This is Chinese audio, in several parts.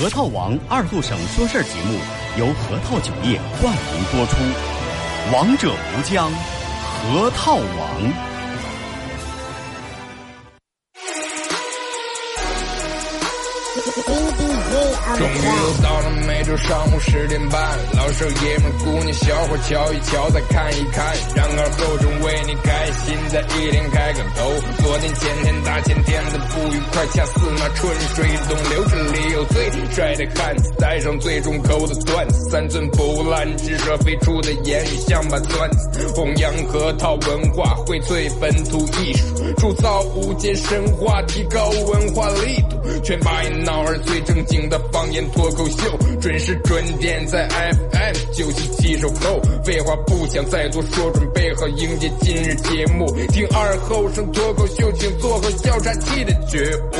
核桃王二度省说事儿节目由核桃酒业冠名播出，王者无疆，核桃王。终于又到了每周上午10:30，老少爷们姑娘小伙瞧一瞧再看一看，然而厚重为你开心的一天开个头。昨天前天大前天的不愉快，恰似那春水东流，这里有最帅的汉子，带上最重口的段子，3寸不烂直射飞出的言语像把钻子，弘扬核桃文化，荟萃本土艺术，铸造无间神话，提高文化力度，全把你脑儿最正经的方言脱口秀，准时准点在 FM 97.7守候。废话不想再多说，准备好迎接今日节目，听二后生脱口秀，请做好笑岔气的觉悟。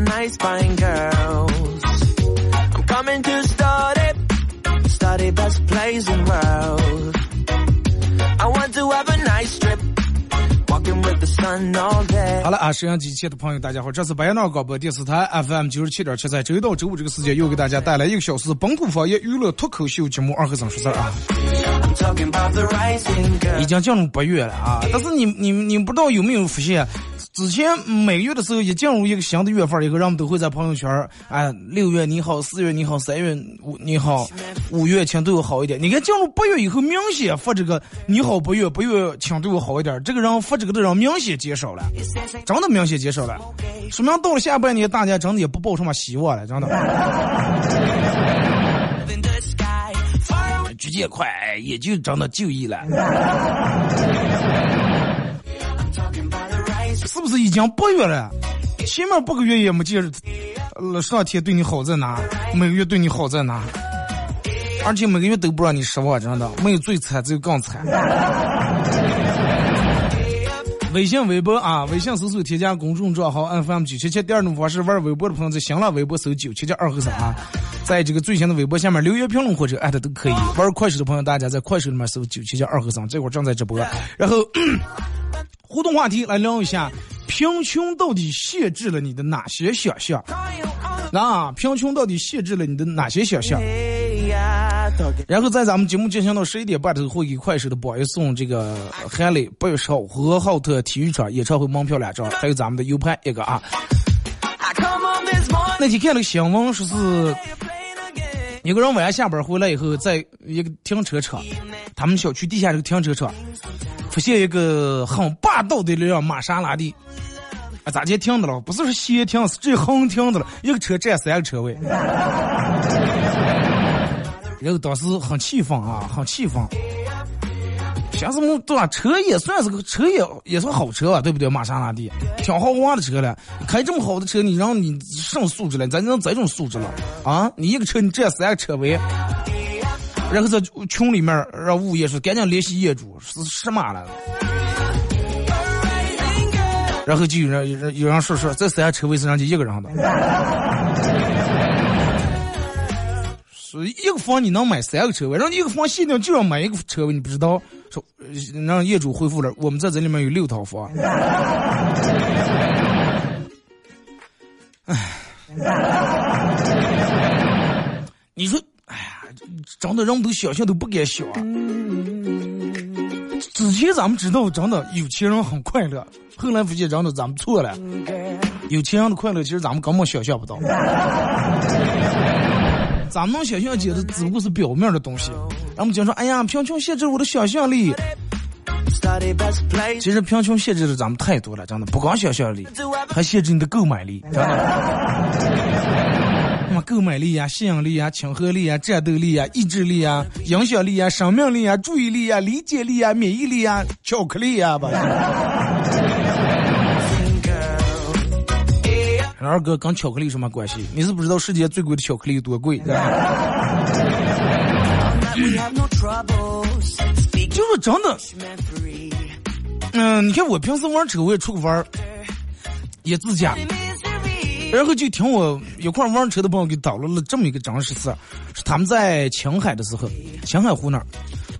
Nice fine girls, I'm coming to study best place in world. I want to have a nice trip, walking with the sun all day. 好了啊，收音机前的朋友大家好，这是白杨闹广播电视台 FM 97.7， 在周一到周五这个时间又给大家带来1个小时本土方言娱乐脱口秀节目二和尚说事儿啊。已经进入8月了啊，但是你不知道有没有发现，之前每月的时候也进入一个新的月份以后，让我们都会在朋友圈啊，6月你好，4月你好，3月你好，5月请对我好一点。你看进入8月以后，明显发这个你好8月，8月请对我好一点，这个人发这个的人明显减少了，真的明显减少了，说明到了下半年大家真的也不抱什么希望了，真的直接快也就真的就医了。是不是已经8月了？前面8个月也没见上天对你好在哪，每个月对你好在哪，而且每个月都不让你失望，真的没有最惨，只有更惨。微信微博啊，微信搜索添加公众账号 FM 977。第二种方式，玩微博的朋友在新浪微博搜977二和尚啊，在这个最新的微博下面留言评论或者艾特都可以。玩快手的朋友，大家在快手里面搜977二和尚，这会儿正在直播。然后互动话题来聊一下，贫穷到底限制了你的哪些想象？啊，贫穷到底限制了你的哪些想象？然后在咱们节目进行到11:30的时候，会给快手的宝爷送这个海磊8月10号和浩特体育场演唱会门票2张，还有咱们的 U 盘一个啊。那天看了新闻，说是有个人晚上下班回来以后，在一个停车场，他们小区地下这个停车场，发现一个很霸道的一辆玛莎拉蒂，啊，咋接停的了？不是说斜停，是这横停的了，一个车占3个车位。然后当时很气愤啊，很气愤。想什么对吧？车也算是个车也算好车啊，对不对？玛莎拉蒂挺豪华的车了，开这么好的车，你让你上素质了，咱能这种素质了啊？你一个车你占3个车位，然后在群里面让物业说赶紧联系业主，是嘛了？然后就有人说这3个车位是人家一个人的，说一个房你能买3个车位，然后一个房限定就要买1个车位，你不知道？说让业主恢复了，我们在这里面有6套房。哎，你说，哎呀，真的人都想象都不敢想。之前咱们知道，真的有钱人很快乐，后来发现真的咱们错了，有钱人的快乐其实咱们根本想象不到。咱们能想象解的只不过是表面的东西，然后我们讲说哎呀贫穷限制我的想象力，其实贫穷限制的咱们太多了，真的不光想象力，还限制你的购买力，真的购买力啊，吸引力啊，亲和力啊，战斗力啊，意志力啊，影响力啊，生命力啊，注意力啊，理解力啊，免疫力啊，巧克力啊吧。二哥跟巧克力有什么关系？你是不知道世界最贵的巧克力有多贵。就是真的，你看我平时玩车我也出个玩，也自驾，然后就听我有块玩车的朋友给导了这么一个真实事，是他们在青海的时候，青海湖那儿，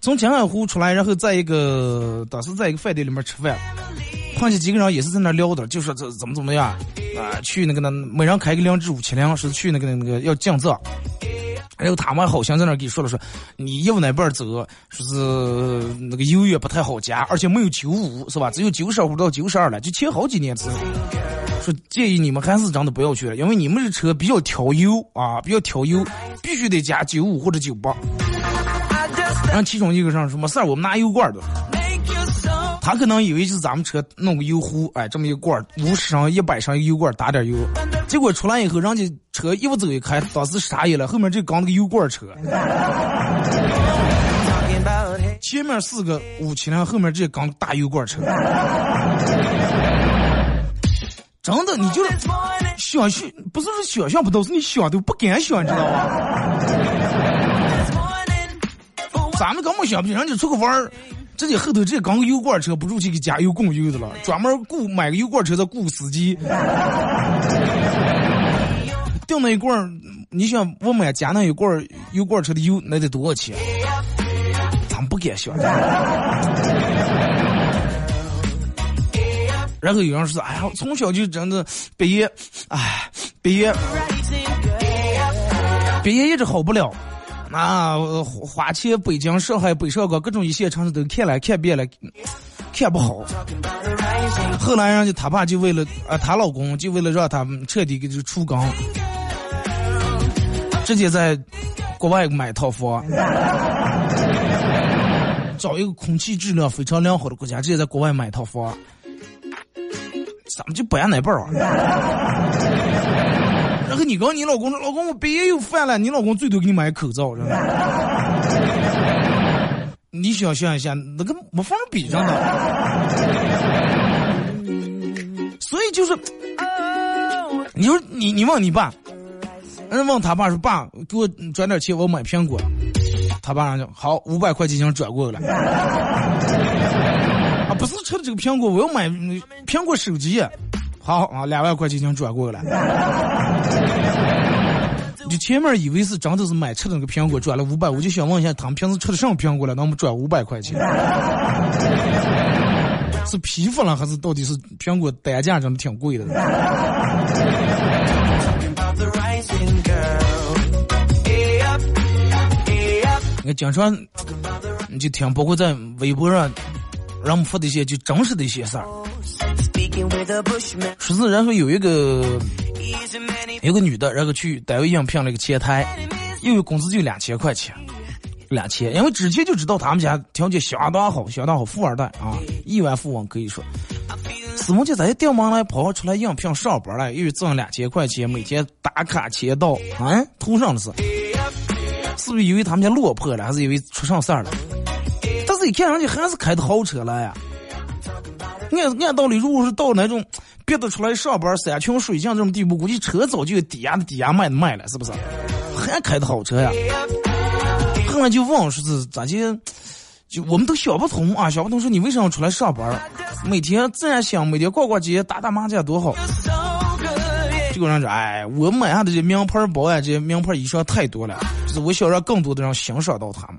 从青海湖出来，然后在一个当时在一个饭店里面吃饭，碰见几个人也是在那聊的，就说这怎么样啊，去那个呢，每人开个2支570，是去那个要降噪。然后他们好像在那给说了说，你右那边走，说是那个油也不太好加，而且没有95是吧？只有95到92了，就切好几年次。说建议你们还是真的不要去了，因为你们这车比较挑油啊，比较挑油，必须得加95或者98。然后其中一个上说没事儿，我们拿油罐的。他可能以为就是咱们车弄个油壶，哎，这么一个罐50升100升一个油罐打点油，结果出来以后，人家车一不走一开，当时傻眼了，后面这刚那个油罐车，前面4个570，后面这刚大油罐车，真的，你就是想象，不是说想象不到，是你想都不敢想，知道吧？咱们根本想不起，人家出去玩儿。这里后头这刚油罐车不如去给加油供油的了，专门雇买个油罐车的雇司机，订那一罐，你想我买加那一罐油罐车的油那得多少钱？咱不敢想。然后有人说：“哎呀，从小就真的北爷一直好不了。”那花钱北京、上海、北上广各种一线城市都看来看遍了，看不好。后来人家他爸就为了她老公就为了让他彻底给这出港，直接在国外买套房，找一个空气质量非常良好的国家，直接在国外买套房。咱们就不按那辈儿玩。然后你跟你老公说，老公我别又犯了，你老公最多给你买口罩，真的。你想象一下，那个没法比，真的。所以就是，你说你问你爸，人问他爸说爸，给我转点钱，我买苹果。他爸让就好，500块钱已经转过来。啊，不是吃的这个苹果，我要买苹果手机。好啊，2万块钱已经转过来。就前面以为是真的是买吃的那个苹果转了500，我就想问一下他们平时吃的上苹果了，那我们转500块钱，是皮肤了还是到底是苹果代价真的挺贵的？你讲说，你就听包括在微博上，让我们发的一些就真实的一些事儿。说是然后有个女的，然后去单位应聘了一个前台，因为工资就2000块钱，2000，因为之前就知道他们家条件相当好，富二代啊，亿万富翁可以说。怎么就在掉忙来跑出来应聘上班了，因为挣2000块钱，每天打卡签到啊，图上的是不是以为他们家落魄了，还是以为出上事儿了？但是一看人家还是开的豪车了呀。按道理，如果是到那种别的出来上班山穷水尽这种地步，估计车早就抵押卖了，是不是？还开的好车呀！后来就问说是咋就我们都想不通说你为什么出来上班？每天自然想，每天逛逛街、打打麻将多好。这个人说：“哎，我买下的这名牌包啊，这些名牌衣裳太多了，就是我想让更多的人欣赏到他们。”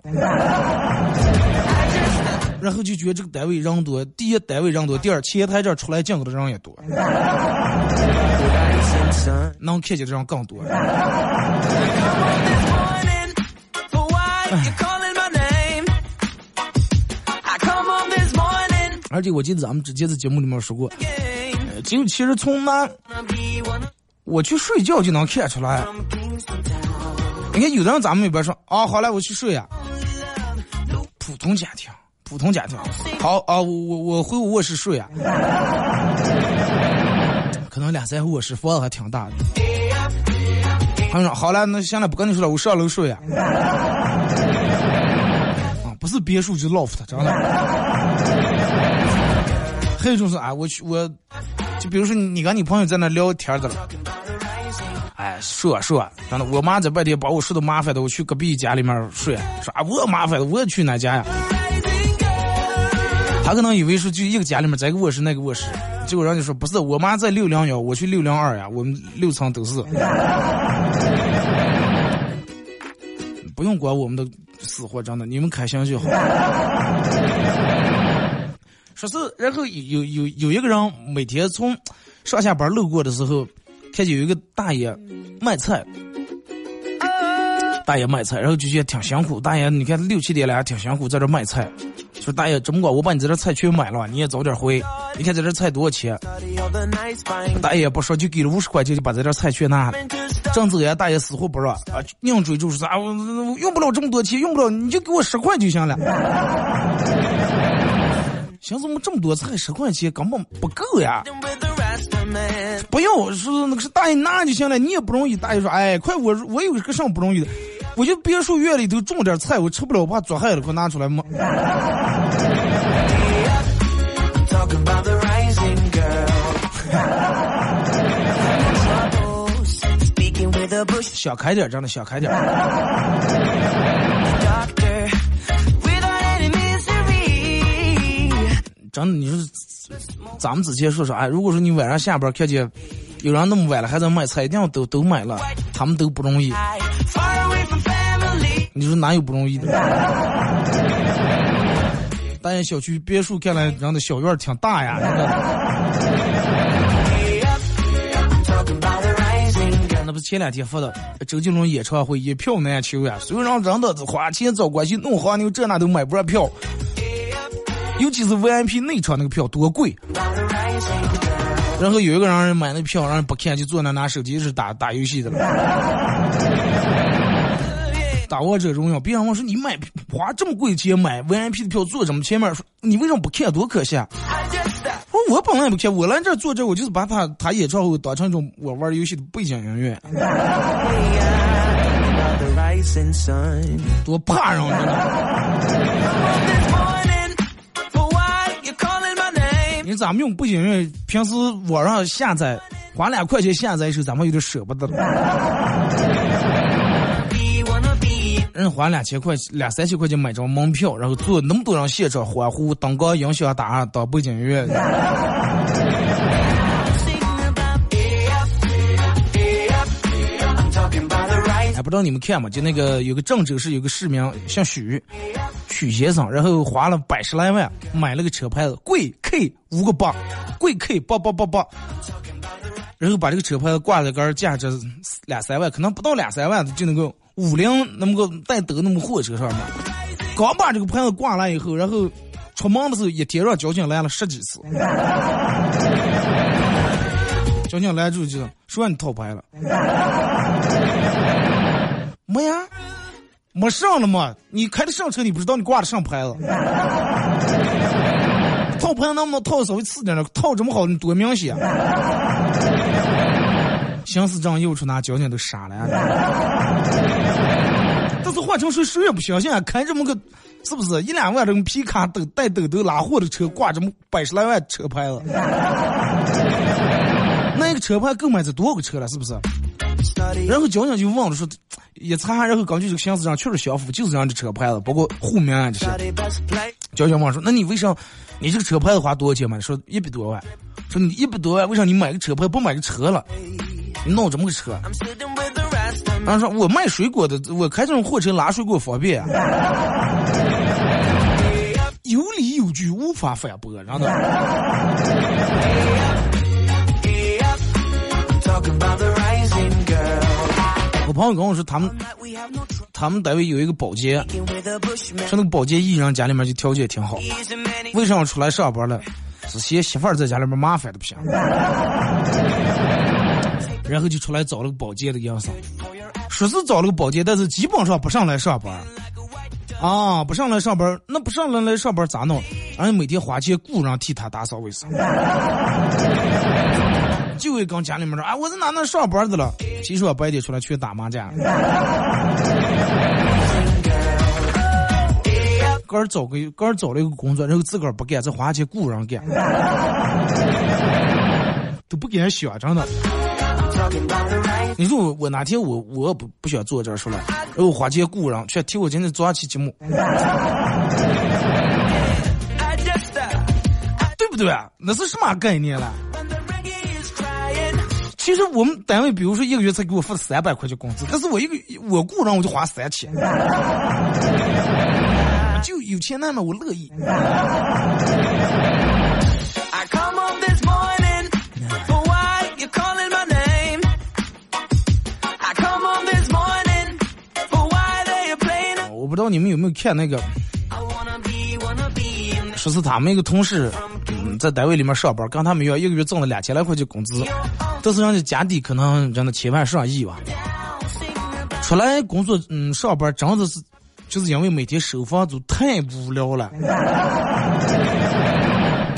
然后就觉得这个单位人多，第一单位人多，第二前台这出来见过的人也多，能看见的人更多。而且我记得咱们直接在节目里面说过，就其实从那我去睡觉就能看出来。你看有的人咱们也别说啊，好了我去睡呀，普通家庭，好啊，我回卧室睡啊，可能2-3卧室房子还挺大的。他们说好了，那现在不跟你说了，我上楼睡啊。啊，不是别墅就 loft， 真的。还有一种是啊，我就比如说你跟你朋友在那聊天的了，哎，睡啊，真的，我妈在半天把我睡得麻烦的，我去隔壁家里面睡，说啊，我麻烦的，我也去哪家呀？他可能以为是就一个家里面在一个卧室那个卧室，结果人家说不是，我妈在601，我去602呀，我们6层都是。不用管我们的死活，真的，你们开心就好。说是，然后有一个人每天从上下班路过的时候，看见有一个大爷卖菜。大爷卖菜，然后就觉得挺辛苦。大爷，你看6、7点来，挺辛苦，在这卖菜。说大爷，这么搞，我把你在这菜区买了，你也早点回。你看在这菜多少钱？大爷不说，就给了50块钱，就把在这菜区拿了。正走呀，大爷死活不让啊，硬追就是啊，我用不了这么多钱，用不了，你就给我10块就行了。行，怎么这么多菜，10块钱根本不够呀？不用，是那个是大爷拿就行了，你也不容易。大爷说，哎，快，我有个上不容易的。我就别墅院里头种点菜，我吃不了，我怕做害了，给我拿出来嘛。小开点，真的小开点。真的，你说咱们之前说啥？哎，如果说你晚上下班看见有人那么晚了还在卖菜，一定要都买了，他们都不容易。你说哪有不容易的？大雁小区别墅看来人的小院挺大呀。那不是前2天发的周杰伦演唱会一票难求呀，所以让人的花钱找关系弄好牛，这那都买不上票，尤其是 VIP 内场那个票多贵。然后有一个让人买那票，让人不看就坐那拿手机是打游戏的了。打王者荣耀，别让我说你买花这么贵钱买 VIP 的票坐什么前面，说你为什么不看，多可惜啊！我本来也不看，我来这儿坐这，我就是把他演唱会当成一种我玩游戏的背景音乐，多怕人啊！你咱们用背景音乐，平时网上下载花2块钱下载一首，咱们有点舍不得了。人花2000块、2000-3000块钱买张门票，然后坐那么多人现场欢呼，灯光音响打当背景音乐。还不知道你们看嘛？就那个有个郑州市有个市民姓许先生，然后花了50来万买了个车牌子贵 K 5个8，贵 K 8888。然后把这个车牌子挂在杆儿，价值2-3万，可能不到2-3万就能够50那么个带德那么货车上面。刚把这个牌子挂来以后，然后出门的时候也贴上交警来了10几次，交警来住就说你套牌了，没呀，没上了嘛，你开的上车你不知道你挂的上牌了，套牌那么套稍微次点了，套这么好你多明显。相似账又出拿交警都傻了呀！但是换成谁也不相信啊！开这么个是不是1-2万这种皮卡都带斗拉货的车，挂这么50来万车牌了？那个车牌购买这多少个车了？是不是？然后交警就忘了说，也查，然后根据这个相似账确实相符，就是这样的车牌了，包括户名啊这些。交警忘了说，那你为啥你这个车牌子花多少钱嘛？说100多万，说你100多万，为啥你买个车牌不买个车了？你弄这么个车，然后说我卖水果的，我开这种货车拉水果方便，有理有据无法反驳，然后呢，我朋友跟我说他们单位有一个保洁，说那个保洁艺人家里面就条件挺好，为什么出来上班了，是嫌媳妇儿在家里面麻烦的不行。然后就出来找了个保洁的样子，说是找了个保洁，但是基本上不上来上班啊，不上来上班，那不上来上班咋弄？然后每天花钱雇人替他打扫卫生，就会跟家里面说啊，我是哪上班的了，其实我白天出来去打麻将，个儿找了一个工作，然后自个儿不干，这花钱雇人干，都不给人想着呢。你说我哪天我不想坐这儿说了，然后花钱雇人去听我今天做下期节目，对不对？那是什么概念了？其实我们单位，比如说一个月才给我付了300块钱工资，但是我雇人我就花3000，就有钱难嘛，我乐意。我不知道你们有没有看那个，说是他们一个同事，在单位里面上班，跟他们一个月挣了2000来块钱工资，但是人家家底可能真的千万上亿吧。出来工作上班真的是就是因为每天收房租太无聊了，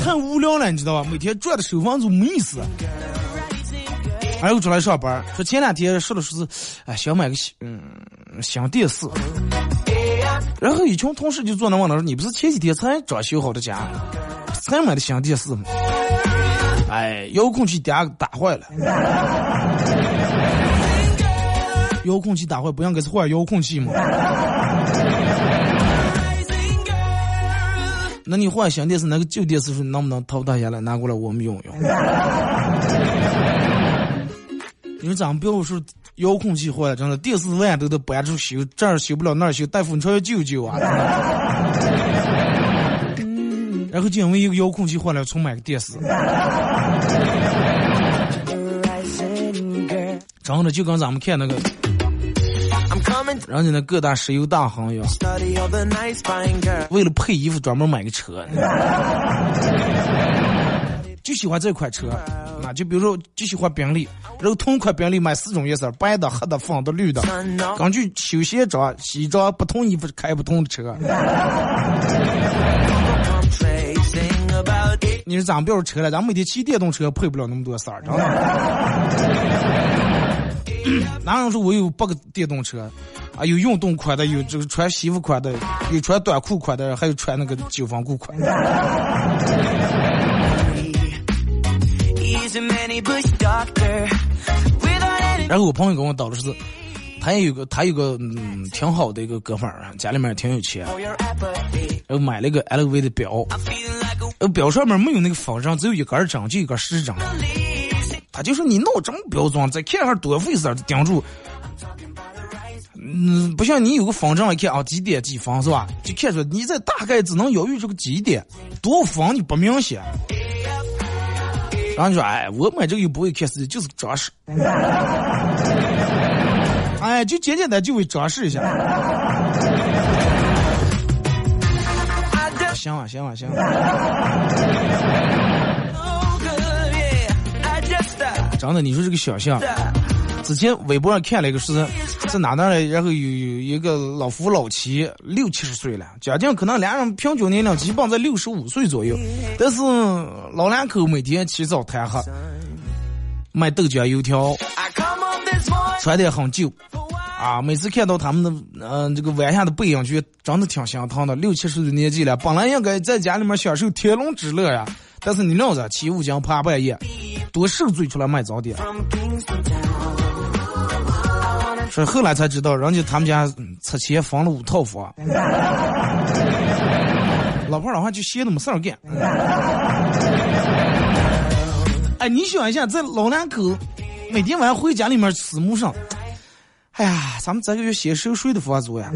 太无聊了，你知道吧？每天赚的收房租没意思。然后出来上班，说前两天说的说是，哎，想买个想电视。然后一群同事就坐那问他说：“你不是前几天才装修好的家，才买的新电视吗？”哎，遥控器打坏了，遥控器打坏不应该是坏遥控器吗？那你换新电视，那个旧电视说能不能淘汰下来拿过来我们用用？你说咱们不要说遥控器坏了，真的电视万都搬出修，这儿修不了那儿修，大夫你出去救救啊！然后就因为一个遥控器坏了，重买个电视。真的就跟咱们看那个，人家那各大石油大亨呀，为了配衣服专门买个车。就喜欢这款车，那就比如说就喜欢宾利，然后同款宾利买4种颜色，白的、黑的、粉的、绿的，根据休闲装、西装不同衣服开不同的车。你是咱不要车了，咱每天骑电动车配不了那么多色儿，哪有人说我有8个电动车啊？有运动款的，有这个穿西服款的，有穿短裤款的，还有穿那个九方裤款的。然后我朋友跟我叨的是，他有个挺好的一个哥们儿，家里面挺有钱，然后买了一个 LV 的表，表上面没有那个仿章，只有一根章，就一根实章。他就说你闹这么标准，再看上多费事儿，顶住。不像你有个仿章一看啊，几点几分是吧？就看出你在大概只能犹豫这个几点，多仿你不明显。然后你说，哎，我买这个又不会开始，就是装饰，哎，就简简单就会装饰一下。行啊行啊行啊，真的，你说这个小象，之前微博上看了一个是在哪那里，然后有一个老夫老妻60-70岁了，家境可能俩人平均年龄基本在65岁左右，但是老两口每天起早贪黑，卖豆浆油条，穿得很旧啊，每次看到他们的这个晚下的背影，觉得真的挺心疼的。60-70岁的年纪了，本来应该在家里面享受天伦之乐呀，但是你料着起5更怕半夜，多受罪出来卖早点。所以后来才知道，人家他们家拆迁房了5套房，老婆老汉就歇的没事儿干。哎，你想一下，这老两口每天晚上回家里面私募上，哎呀，咱们这个月先收谁的房租呀？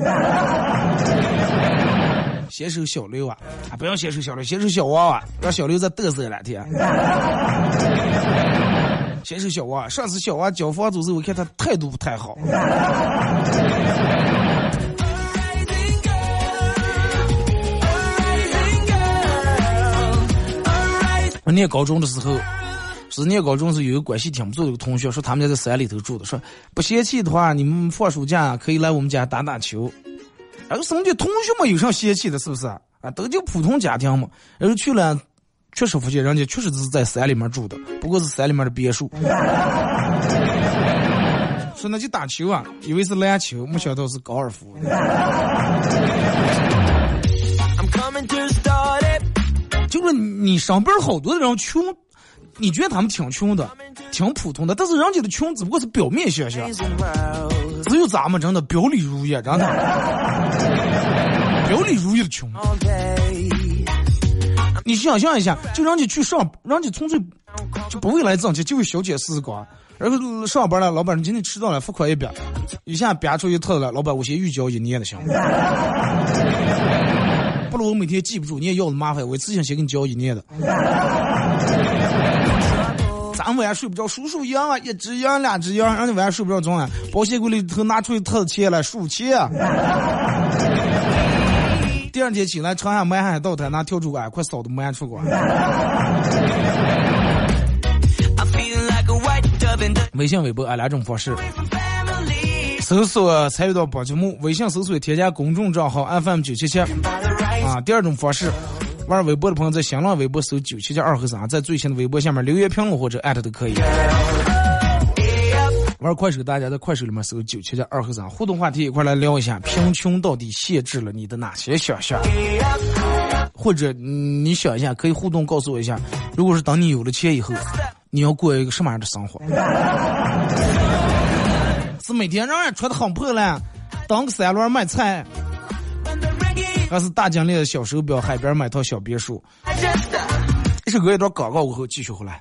先收小刘啊，不要先收小刘，先收小娃娃，让小刘再嘚瑟两天。先是小娃，上次小娃缴房租时，我看他态度不太好。我念高中的时候，是念高中时有一个关系挺不错的一个同学，说他们家在山里头住的，说不嫌弃的话，你们放暑假可以来我们家打打球。然后什么叫同学们有上嫌弃的，是不是啊？都就普通家庭嘛。然后去了。确实不见，人家确实是在山里面住的，不过是山里面的别墅。说那去打球啊，以为是篮球，没想到是高尔夫。就是你上边好多的人穷，你觉得他们挺穷的，挺普通的，但是人家的穷只不过是表面现象，只有咱们真的表里如一，真的表里如一的穷。你想象一下，就让你去上，让你纯粹就不会来挣钱，就会小姐试试光。然后上班了，老板你今天迟到了，罚款100，一下憋出一特了，老板我先预交1年的项目，不如我每天记不住，你也要的麻烦，我自己先给你交1年的。咱晚上睡不着，数数羊啊，一只羊两只羊，让你晚上睡不着中啊，保险柜里头拿出一特切来数切。第二天起来，长按埋海道台拿跳出管，快扫的埋出管。微信、微博两种方式。搜索参与到本节目，微信搜索添加公众账号 FM977。啊，第二种方式，玩微博的朋友在新浪微博搜97723，在最新的微博下面留言评论或者艾特都可以。玩快手，大家在快手里面搜97723互动话题，一块来聊一下，贫穷到底限制了你的哪些想象？或者你想一下，可以互动告诉我一下，如果是当你有了钱以后，你要过一个什么样的生活？是每天让人穿得很破烂，当个三轮卖菜，还是大奖励的小手表，海边买套小别墅？一首歌一段广告过后继续回来。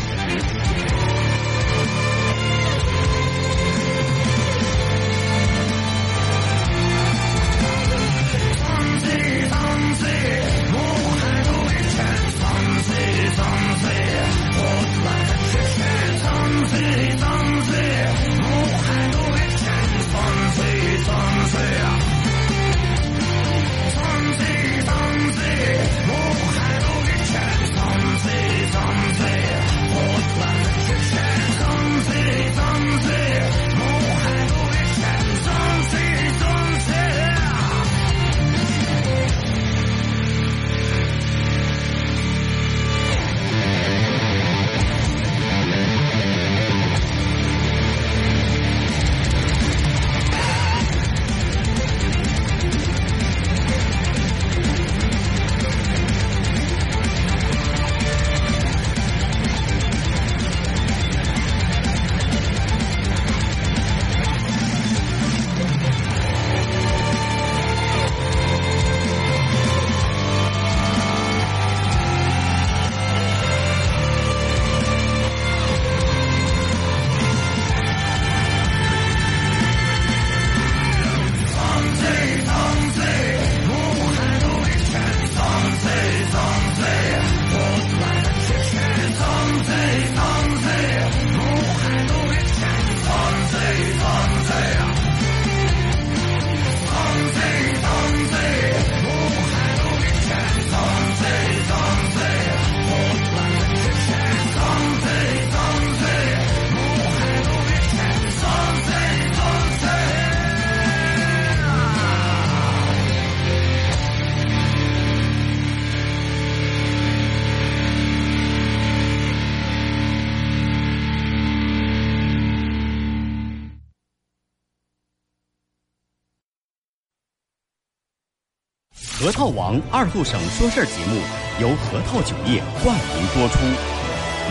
核桃王二度省说事儿节目由核桃酒业冠名播出，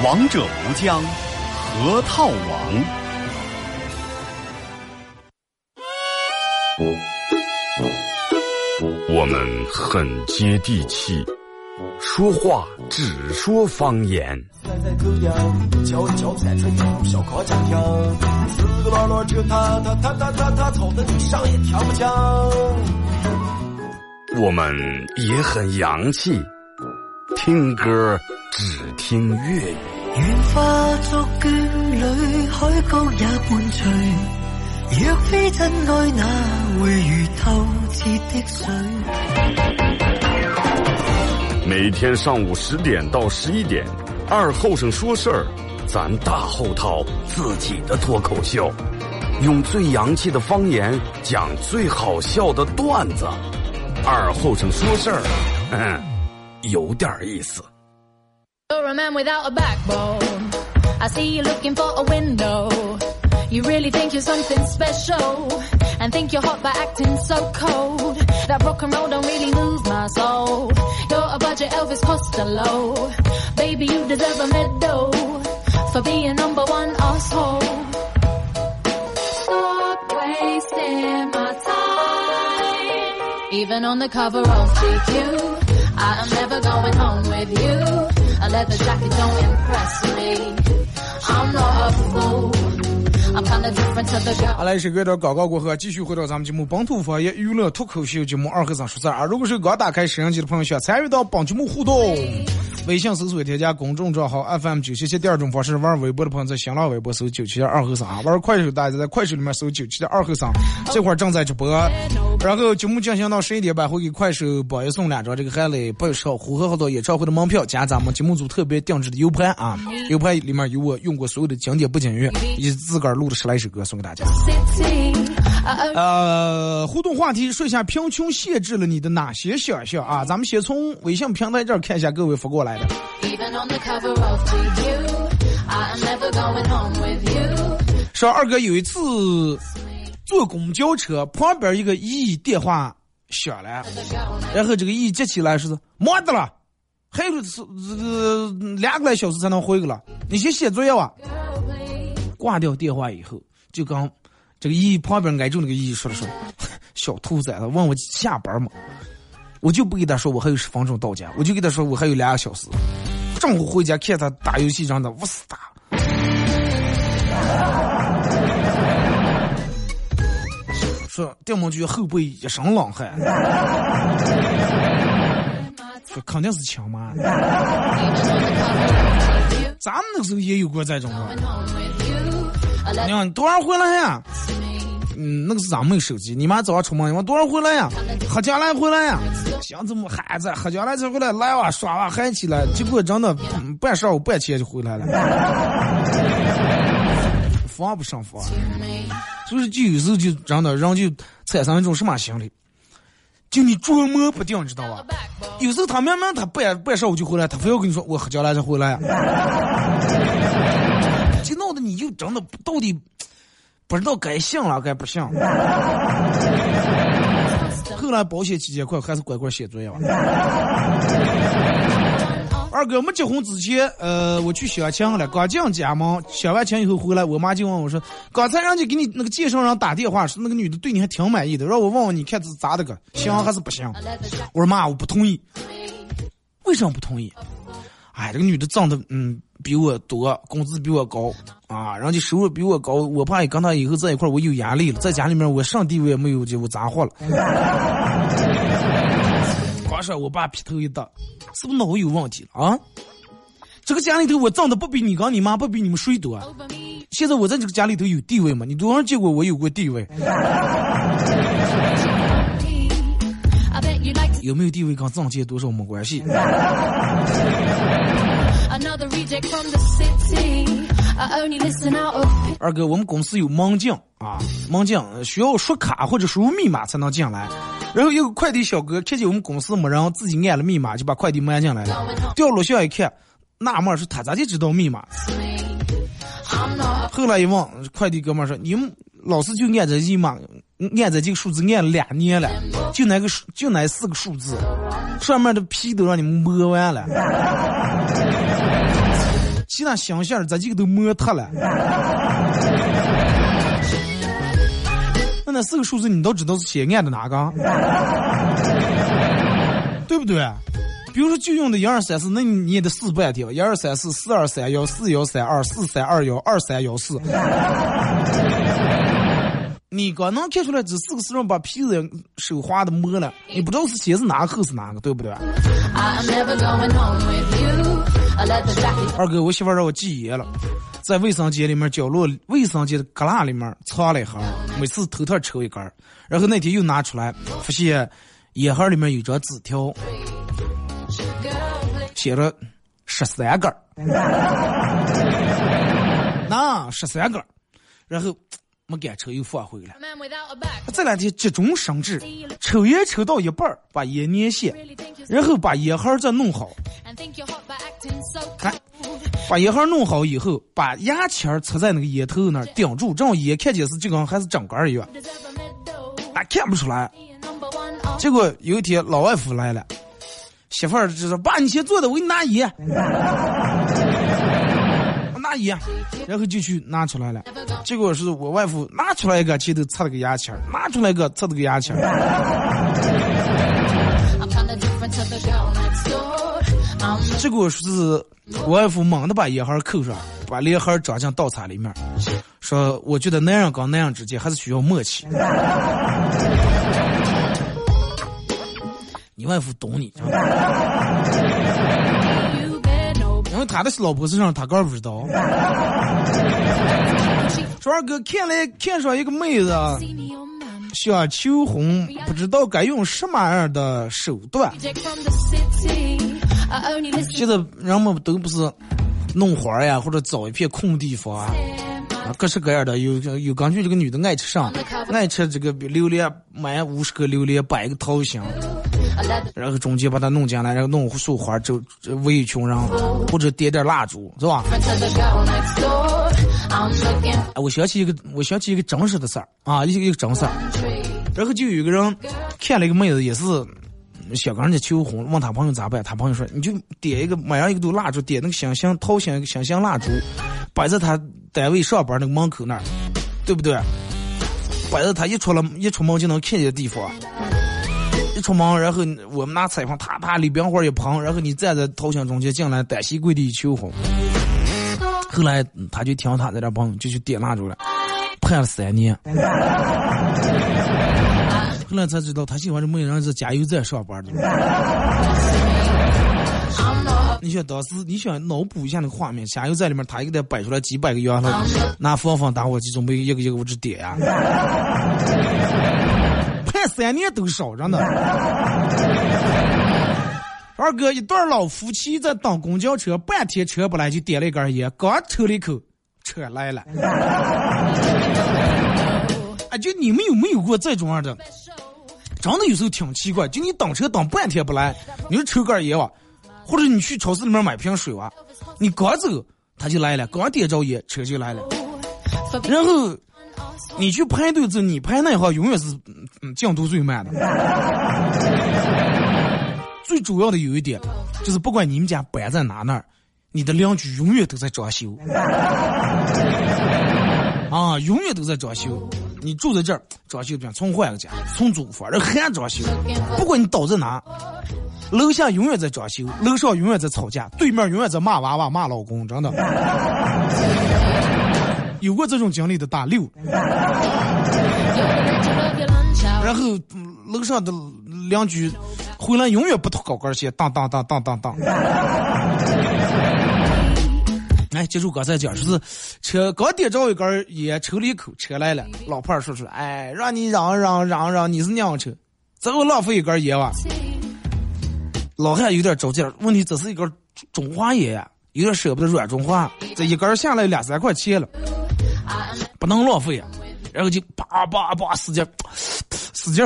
王者无疆，核桃王。我们很接地气，说话只说方言。我们也很洋气，听歌只听粤语。愿化作眷侣，海角也伴随。若非真爱，那會如透徹的水。每天上午10点到11点，二后生说事儿，咱大后套自己的脱口秀，用最洋气的方言讲最好笑的段子。二后生说事儿，有点意思。You're a man without a backbone. I see you looking for a window. You really think you're something special, and think you're hot by acting so cold. That rock and roll don't really move my soul. You're a budget Elvis Costello. Baby, you deserve a medal for being number one asshole. Stop wasting my time. Even on the cover of GQ.I am never going home with you. A leather jacket don't impress me. I'm not a fool. I'm kind of different to the girl. 好嘞，是各位广告过后，继续回到咱们节目本土方言娱乐脱口秀节目《二和尚说事儿》。如果是刚打开摄像机的朋友，想参与到本节目互动，微信搜索添加公众账号 FM977。第二种方式，玩微博的朋友在新浪微博搜977二和尚，玩快手大家在快手里面搜977二和尚，这会儿正在直播。然后节目进行到11点半，会给快手宝爷送2张这个海磊不少胡和浩的演唱会的门票，加咱们节目组特别定制的 U 盘啊， U 盘里面有我用过所有的经典不经典乐，以及自个儿录的10来首歌送给大家。互动话题，说一下贫穷限制了你的哪些想象啊？咱们先从微信平台这儿看一下各位发过来的。说二哥有一次坐公交车，旁边一个姨电话响了，然后这个姨接起来说：“没得了，还有2个来小时才能回去了，你先写作业吧。”挂掉电话以后，就刚。这个姨旁边挨住那个姨说了说，小兔崽子问我下班吗？我就不给他说我还有10分钟到家，我就给他说我还有2个小时。正好回家看他打游戏，让他我死他。说电毛局后背一身冷汗，说肯定是亲妈。咱们那个时候也有过这种啊。你看多少回来呀？那个是咱们有手机。你妈早上出门，你妈多少回来呀？喝酒来回来呀？想怎么还在喝酒来才回来？来哇耍哇嗨起来，结果真的半晌午半天就回来了，防不胜防。所以就有时候就真的，然后就产生一种什么心理，就你捉摸不定，知道吧？有时候他明明他半晌午就回来，他非要跟你说我喝酒来才回来呀。激闹的你就整的到底不知道该信了该不信。后来保险起见快还是乖乖写作业吧。二哥没结婚之前，我去小强了，刚进家门，小完钱以后回来，我妈就问我说：“刚才让你给你那个介绍人打电话，说那个女的对你还挺满意的，让我问问你看这咋的个，行还是不行？”我说：“妈，我不同意。”为什么不同意？哎，这个女的长得比我多，工资比我高啊，然后就收入比我高，我怕跟她以后在一块我有压力了，在家里面我上地位也没有，就我杂货了。光说我爸劈头一打，是不是脑有问题了啊？这个家里头我长得不比你高，你妈不比你们谁多啊？现在我在这个家里头有地位嘛？你多少见过我有过地位？有没有地位跟挣钱多少没关系。二哥，我们公司有盲镜啊，盲镜需要刷卡或者输入密码才能进来。然后一个快递小哥看见我们公司没人，自己按了密码就把快递买进来了。掉落下一看，纳闷说他咋就知道密码？后来一问，快递哥们说你们老是就按着密码按着这个数字按了2年了，就那4个数字，上面的皮都让你摸完了，其他想象咱这个都摸透了。那4个数字你都知道是写按的哪个，对不对？比如说就用的1234，那你也得四不也对吧？12344241413243212314，你刚能看出来这4个字让把皮子手花的摸了，你不知道是鞋子哪个后是哪个，对不对？二哥，我媳妇让我寄爷了，在卫生间里面角落，卫生间的旮旯里面藏了一盒，每次偷偷抽一根，然后那天又拿出来，发现野盒里面有张纸条，写着13根，那13根，然后没敢抽又放回来。这两天急中生智，抽烟抽到一半把烟捏卸，然后把烟盒再弄好，把烟盒弄好以后，把牙签插在那个烟头那儿顶住，这样烟看起来是这个还是整根一样，看不出来。结果有一天老外夫来了，媳妇儿就说：“爸，你先坐着，我给你拿烟。”拿烟，然后就去拿出来了。结果是我外父拿出来一个，前头插了个牙签，拿出来一个，插了个牙签。结果是我外父猛地把烟盒扣上，把烟盒装进倒茶里面，说：“我觉得那样跟那样之间还是需要默契。”你外父懂你，因为他的老婆身上他哥不知道。说二哥看上一个妹子，想求婚，不知道该用什么样的手段。现在人们都不是弄花呀，或者找一片空地方啊，各式各样的，有根据这个女的爱吃啥，爱吃这个榴莲，买50个榴莲，100个桃心。然后中间把它弄进来，然后弄束花就围一圈人，或者点点蜡烛，是吧？我想起一个真实的事儿啊，一个真事儿。然后就有一个人看了一个妹子，也是想跟人家求婚，问他朋友咋办？他朋友说：“你就点一个，买上一朵蜡烛，点那个香香掏香一个香香蜡烛，摆在他单位上班那个门口那儿，对不对？摆在他一出门就能看见的地方。”出门，然后我们拿彩棚，啪里边花也捧，然后你站在掏香中间进来，单膝跪地求婚。后来他就听他在这帮就去点蜡烛了，判了3年。后来才知道他喜欢这妹人是加油站上班的。你想当时你想脑补一下那个画面，加油站里面他一个得摆出来几百个元了，拿方方打火机准备一个一个我只点啊。3年都少着呢。二哥，一对老夫妻在等公交车，半天车不来，就点了一根烟，刚抽了一口，车来了。哎，就你们有没有过这种样的？真的有时候挺奇怪，就你等车等半天不来，你就抽根烟哇，或者你去超市里面买瓶水哇，你刚走他就来了，刚点着烟车就来了，然后。你去排队子，你排那一号永远是进度最慢的。最主要的有一点，就是不管你们家摆在哪那儿，你的邻居永远都在装修。啊，永远都在装修。你住在这儿装修，变从换个家，从租房然后还装修。不管你倒在哪，楼下永远在装修，楼上永远在吵架，对面永远在骂娃娃骂老公，真的。有过这种经历的打六，然后楼上的邻居回来永远不脱高跟鞋，当当当当当当。哎，接住刚才讲，就是车刚点着一根也抽了一口，车来了，老伴儿说出来，哎，让你嚷，你是娘车，怎么浪费一根烟哇？老汉有点着急了，问题这是一根中华烟呀，有点舍不得软中华，这一根下来2-3块钱了。不能浪费啊，然后就叭使劲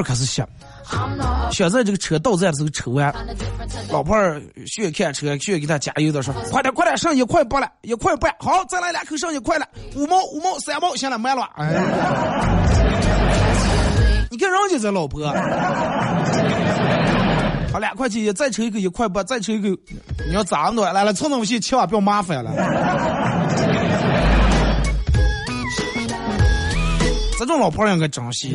开始想，想在这个车倒在的时候抽完，老伴儿去看车，去给他加油的说，快点上1块8了，1块8，好，再来2口上1块了，5毛3毛，现在卖了。哎给咱老婆。把2块钱再抽一个1块8，再抽一个，你要咋弄？来来，蹭蹭我去，千万不要麻烦了。这种老婆应该珍惜。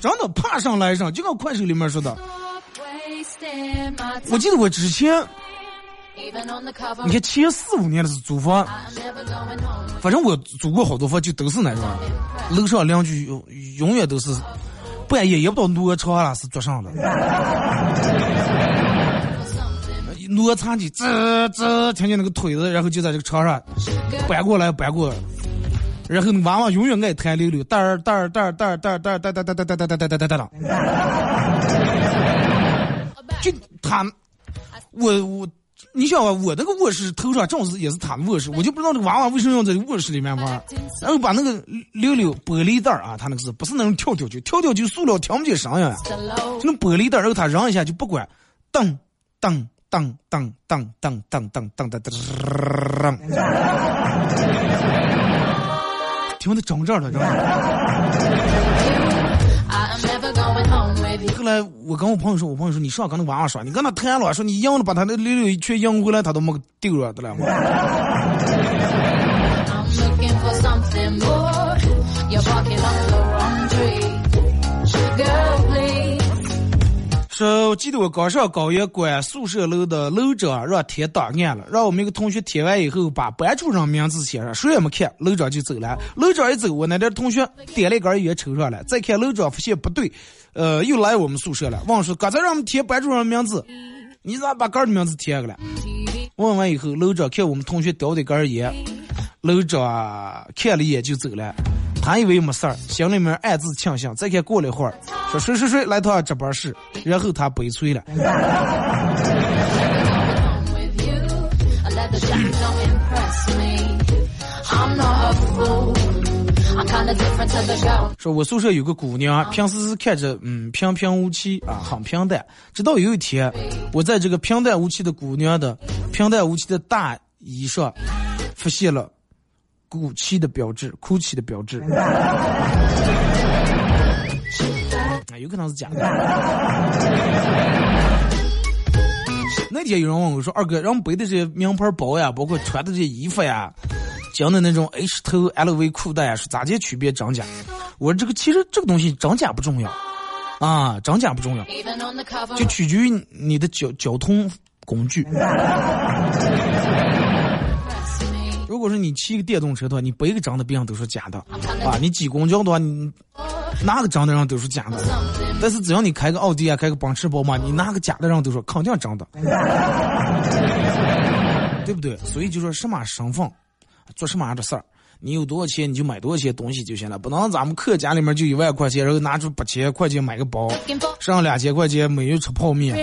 真的怕上来上，就跟快手里面说的。我记得我之前，你看前4、5年的租房，反正我租过好多房，就都是那种，楼上邻居永远都是。半夜也不知道挪床了，是坐上了，挪餐具，吱吱，听见那个腿子，然后就在这个床上摆过来摆过来，然后娃娃永远爱弹溜溜，哒哒哒哒哒哒哒哒哒哒哒哒哒哒哒，就他，我，你想啊，我那个卧室头上正是也是他的卧室，我就不知道这个娃娃为什么要在卧室里面玩，然后把那个溜溜玻璃袋啊，他那个是不是那种跳跳球塑料听不见声音呀，就那玻璃袋，然后他扔一下就不管，噔噔噔噔噔噔噔噔噔噔噔，听得整这儿了，后来我跟我朋友说，你上跟那娃娃耍，你跟他谈了，说你赢了，把他那溜溜一圈赢回来，他都没丢了，对了。说，我记得我刚上高一，管宿舍楼的楼长让贴档案了，让我们一个同学贴完以后，把班主任名字写上，谁也没看，楼长就走了。楼长一走，我那点同学点了一根烟抽上来，再看楼长发现不对。又来我们宿舍了，忘说刚才让我们贴班主任的名字，你咋把杆的名字贴个了？问完以后，楼长看我们同学叼的杆烟，楼长看了一眼就走了，他以为没事儿，心里面暗自庆幸。再看过了一会儿，说谁来趟值班室，然后他悲催了。说我宿舍有个姑娘，平时是看着平平无奇啊，很平淡。直到有一天，我在这个平淡无奇的姑娘的平淡无奇的大衣上，发现了哭泣的标志。啊，有可能是假的。那天有人问我说：“二哥，让背的这些名牌包呀，包括穿的这些衣服呀。”讲的那种 H 头 LV 裤带啊，是咋这区别真假？我这个其实这个东西真假不重要啊，真假不重要，就取决于你的交通工具。如果说你骑个电动车的话，你背个真的别人都说假的啊，你挤公交的话，你拿个真的人都说假的，但是只要你开个奥迪啊，开个奔驰宝马，你拿个假的人都说肯定真的，对不对？所以就说什么身份。做什么样的事儿，你有多少钱你就买多少钱东西就行了，不能咱们客家里面就1万块钱，然后拿出8千块钱买个包，上2千块钱每月吃泡面，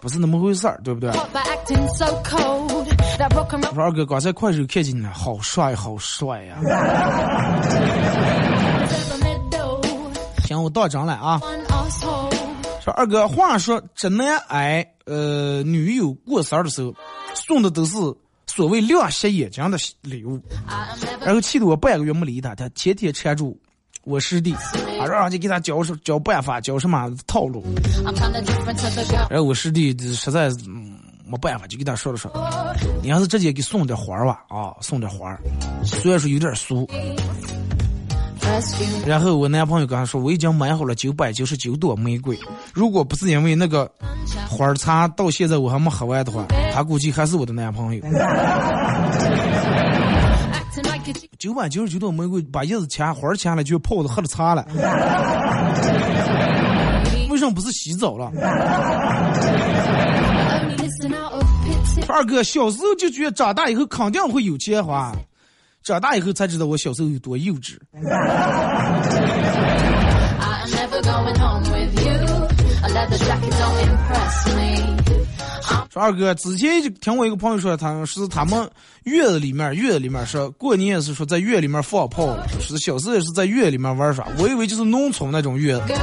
不是那么回事儿，对不对？说二哥刚才快手看见你好帅呀、啊！行，我到账了啊。说二哥，话说这男癌女友过生日的时候送的都是所谓亮瞎眼睛的礼物，然后气得我半个月没理他，他天天缠住我师弟啊，让人家给他教办法，教什么套路，然后我师弟实在没办法，就给他说了说，你要是直接给送点花吧啊，送点花，虽然说有点俗。然后我男朋友跟他说，我已经买好了999朵玫瑰，如果不是因为那个花茶到现在我还没喝完的话，他估计还是我的男朋友。999朵玫瑰，把叶子掐花掐了，就泡的喝了茶了，为什么不是洗澡了？二哥小时候就觉得长大以后肯定会有钱花，长大以后才知道我小时候有多幼稚。说二哥，之前听我一个朋友说，他是他们院子里面说过年也是说在院里面放炮，是小时候也是在院里面玩耍，我以为就是农村那种院子，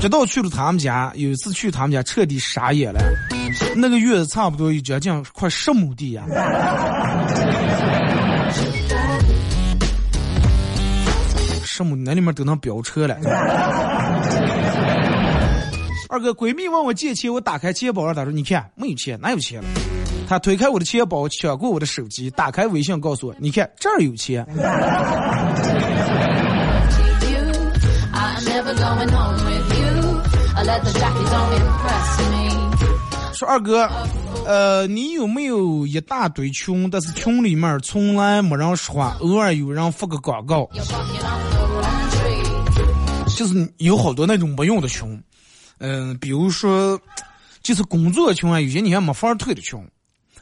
直到去了他们家，有一次去他们家彻底傻眼了，那个院子差不多有将近快10亩地呀、啊。圣母那里面都能飙车了。二哥，闺蜜问我借钱，我打开钱包了，她说你看没有钱，哪有钱了？她推开我的钱包，抢过我的手机，打开微信告诉我，你看这儿有钱。说二哥，你有没有一大堆群，但是群里面从来没人刷，偶尔有人发个广告，就是有好多那种没用的群，比如说就是工作群啊，有些你还没法退的群，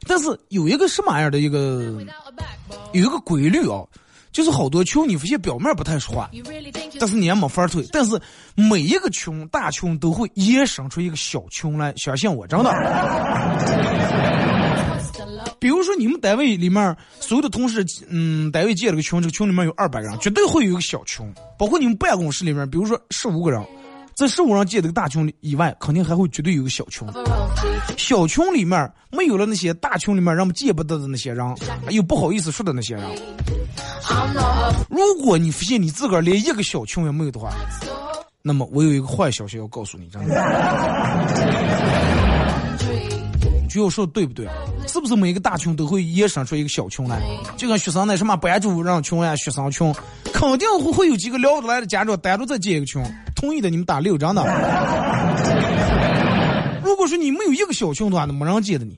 但是有一个什么样的有一个规律啊，就是好多群你发现表面不太说话，但是你也没法退，但是每一个群大群都会衍生出一个小群来，相信我，真的。比如说你们单位里面所有的同事，单位建了个群，这个群里面有200个人，绝对会有一个小群，包括你们办公室里面，比如说15个人，在15人建这个大群以外，肯定还会绝对有个小群。小群里面没有了那些大群里面让我们见不得的那些人，还有不好意思说的那些人。如果你发现你自个儿连一个小群也没有的话，那么我有一个坏消息要告诉你，真的，只有说对不对？是不是每一个大群都会衍生出一个小群来？就跟学生那什么班主任群呀、学生群，肯定会有几个聊得来的家长单独再建一个群，同意的你们打6张的。如果说你没有一个小群的话，那没人借的你。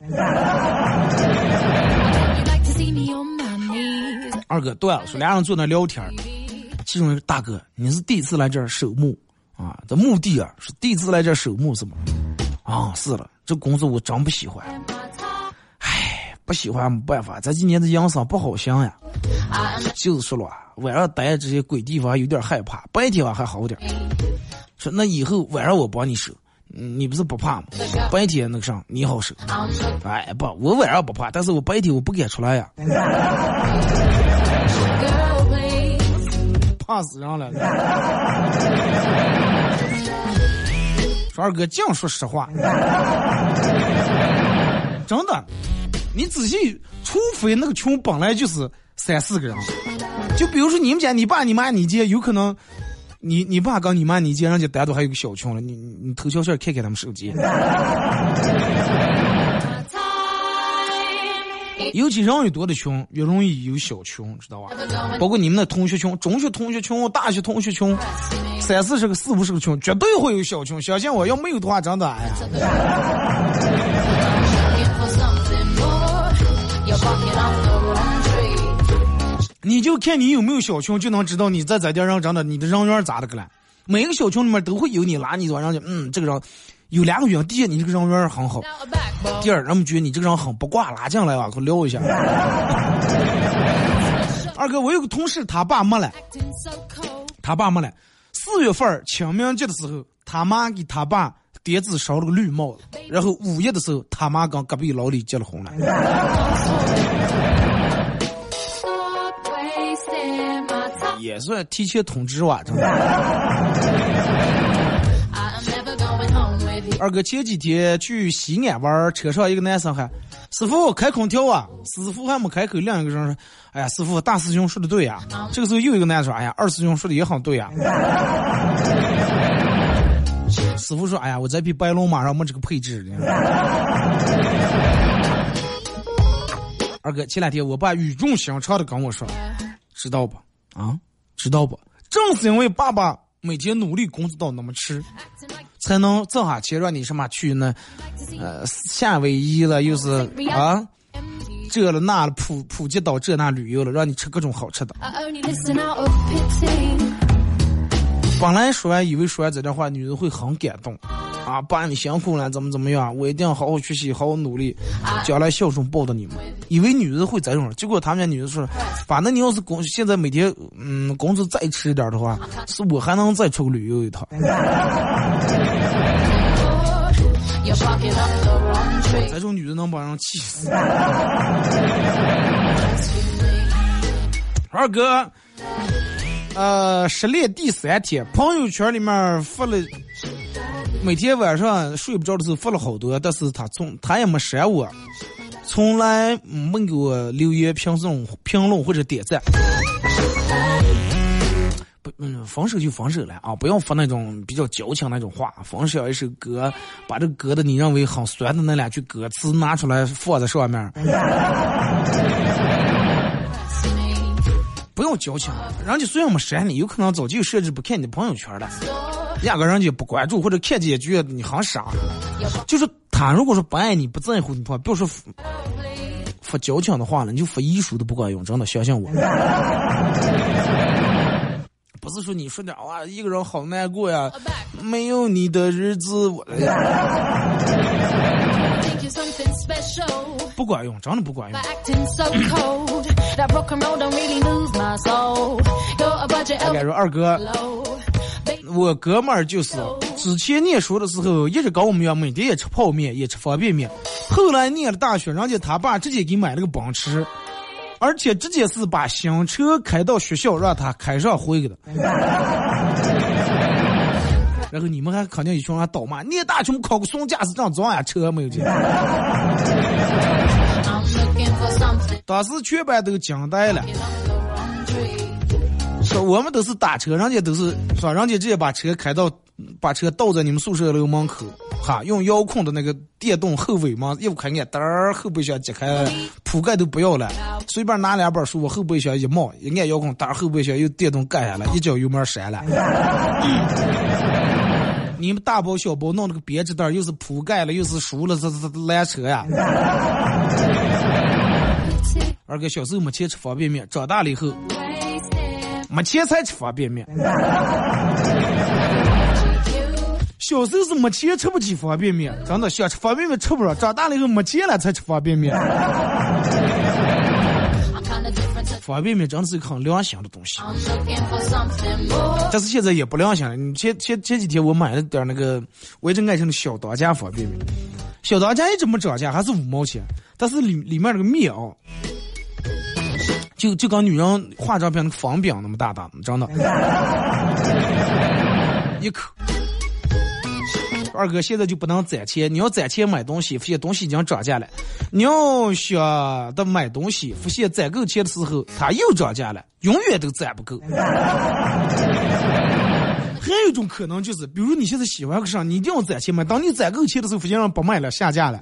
二哥，对了，说俩人坐那聊天，其中一个大哥，你是第一次来这儿守墓啊？这墓地啊，是第一次来这儿守墓是吗？啊，是了，这工作我真不喜欢。唉，不喜欢没办法，咱今年的养生不好想呀。就是说了啊，晚上待这些鬼地方有点害怕，白天还好点。说那以后晚上我帮你守，你不是不怕吗？白天那个上你好守。哎，不，我晚上不怕，但是我白天我不敢出来呀。怕死人了！说二哥，这样说实话，真的，你仔细，除非那个群本来就是3-4个人，就比如说你们家你爸你妈你姐，有可能你爸跟你妈你姐人家单独还有个小群了，你头悄悄看看他们手机。尤其人越多的群越容易有小群，知道吧？包括你们的同学群，中学同学群，大学同学群，30-40个、40-50个群绝对会有小群，相信我，要没有的话真的，哎呀。你就看你有没有小群，就能知道你在这点上长的你的人缘咋的个了。每个小群里面都会有你拉你往上去，这个人有两个原因，第一，你这个人缘很好；第二，人们觉得你这个人很不挂，拉进来啊，给我撩一下。二哥，我有个同事，他爸没来。4月份清明节的时候，他妈给他爸叠字烧了个绿帽子，然后5月的时候，他妈跟隔壁老李结了婚了。也算提前通知哇，真的。二哥，前几天去西安玩，车上一个男生喊师傅开空调啊，师傅还没开口，另一个人说哎呀师傅大师兄说的对呀、啊、这个时候又一个男生说哎呀二师兄说的也很对呀、啊、师傅说哎呀我在比白龙马上没这个配置。二哥，前两天我爸语重心长的跟我说，知道吧，正是因为爸爸每天努力工作到那么吃，才能挣下钱让你什么去呢？夏威夷了，又是啊，这了那了，普吉岛这那旅游了，让你吃各种好吃的。本来说完以为说完这段话，女人会很感动，啊，爸你辛苦了，怎么样，我一定要好好学习，好好努力，将来孝顺报答你们。以为女人会这样，结果他们家女人说，反正你要是现在每天工资再吃一点的话，是我还能再出去旅游一趟。这种女人能把人气死。二哥，失恋第3天，朋友圈里面发了，每天晚上睡不着的时候发了好多，但是他也没删我，从来没给我留言、评论或者点赞。防守就防守了啊，不要发那种比较矫情那种话，防守也是割，把这割的你认为很酸的那两句歌词拿出来放在上面。不要矫情，人家虽然没删你，有可能早就设置不看你的朋友圈了，压根人家不关注或者看解决你很傻。就是他如果说不爱你不在乎你的话，不要说发矫情的话了，你就发艺术都不管用，真的相信我。不是说你说点啊，一个人好难过呀，没有你的日子我。不管用，真的不管用。大概说二哥，我哥们儿就是之前念书的时候一直搞我们家每天也吃泡面也吃方便面，后来念了大学，人家他爸直接给买了个奔驰，而且直接是把新车开到学校让他开上回去的。然后你们还肯定一群人倒骂，念大学考个松驾驶证装呀车没有钱。当时全班都惊呆了，说我们都是打车，人家都是说人家直接把车开到，把车倒在你们宿舍楼门口，哈，用遥控的那个电动后尾门一开开，嘚儿后备箱解开，铺盖都不要了，随便拿两本书往后备箱一冒，一按遥控，嘚儿后备箱又电动盖下来，一脚油门闪了。你们大包小包弄了个别致袋，又是铺盖了，又是熟了，这来车呀。而且小时候没钱吃方便面，长大了以后没钱才吃方便面。小时候是没钱吃不起方便面，真的想吃方便面吃不着，长大了以后没钱了才吃方便面。方便面真的是一个很良心的东西，但是现在也不良心了。你前几天我买了点那个我一直爱吃的小当家方便面，小当家一直没涨价，还是5毛钱，但是里面那个面啊，就跟女人化妆品那个仿饼那么大大，真的，一口。二哥现在就不能攒钱，你要攒钱买东西，发现东西已经涨价了；你要想的买东西，发现攒够钱的时候，它又涨价了，永远都攒不够。还有一种可能就是，比如你现在喜欢个啥，你一定要攒钱买，当你攒够钱的时候，发现不卖了，下架了。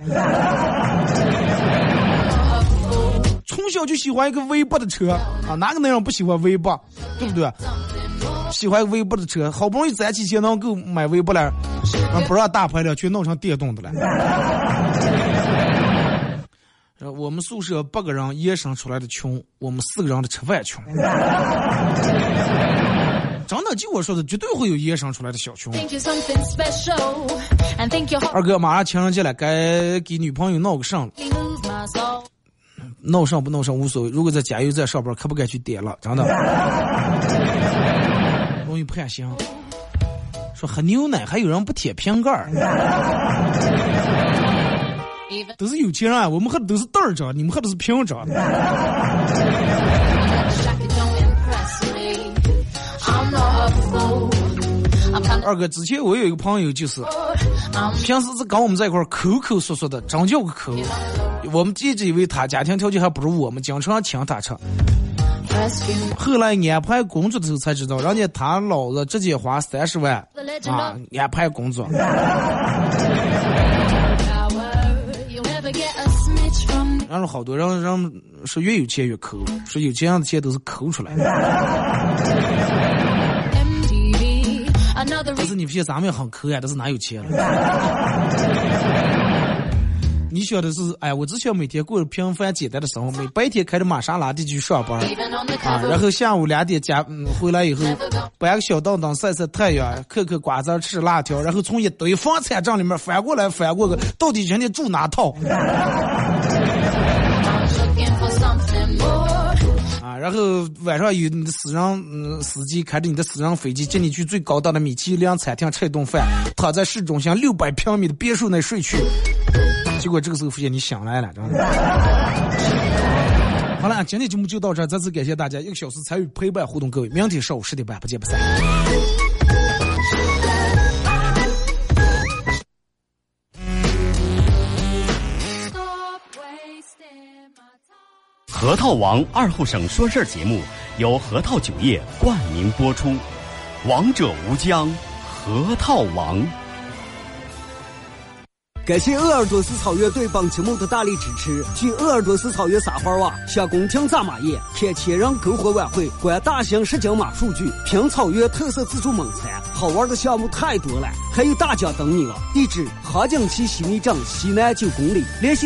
从小就喜欢一个 V8 的车啊，哪个男人不喜欢 V8，对不对？喜欢 V8 的车，好不容易攒起钱能够买 V8 了，不让大排量去弄成电动的了。我们宿舍8个人衍生出来的穷，我们4个人的吃饭穷。长得就我说的，绝对会有衍生出来的小穷。二哥，马上情人节了，该给女朋友闹个上了。闹上不闹上无所谓，如果在家又在上班，可不该去点了，真的。容易判刑，说喝牛奶还有人不舔瓶盖儿，都是有钱人啊！我们喝的都是袋儿装，你们喝的是瓶装。二哥，之前我有一个朋友，就是平时是跟我们在一块口口说说的，真叫个口。我们一直以为他家庭条件还不如我们，经常请他吃。后来安排工作的时候才知道，人家他老子直接花30万啊安排工作。然后好多人是越有钱越抠，说有钱人的钱都是抠出来的。但是你不觉得咱们也很抠呀？但是哪有钱了？你晓得是哎，我之前每天过着平凡简单的生活，每白天开着玛莎拉蒂去上班啊，然后下午2点家回来以后，摆个小荡荡晒晒太阳，嗑嗑瓜子吃辣条，然后从一堆房产证里面翻过来翻过去，到底人家住哪套？啊，然后晚上有你的私人司机开着你的私人飞机接你去最高档的米其林餐厅吃一顿饭，躺在市中心600平米的别墅内睡去，结果这个时候发现你想来了，真的。好了，今天节目就到这儿，再次感谢大家1个小时参与陪伴互动，各位，明天上午10:30不见不散。核桃王二后省说事儿节目由核桃酒业冠名播出。王者无疆，河套王。感谢鄂尔多斯草原对本节目的大力支持。去鄂尔多斯草原撒欢儿哇，下宫廷扎马宴，看千人篝火晚会，观大型石景马术剧，品草原特色自助猛餐，好玩的项目太多了，还有大奖等你了。地址：哈景旗西米镇西南9公里。联系。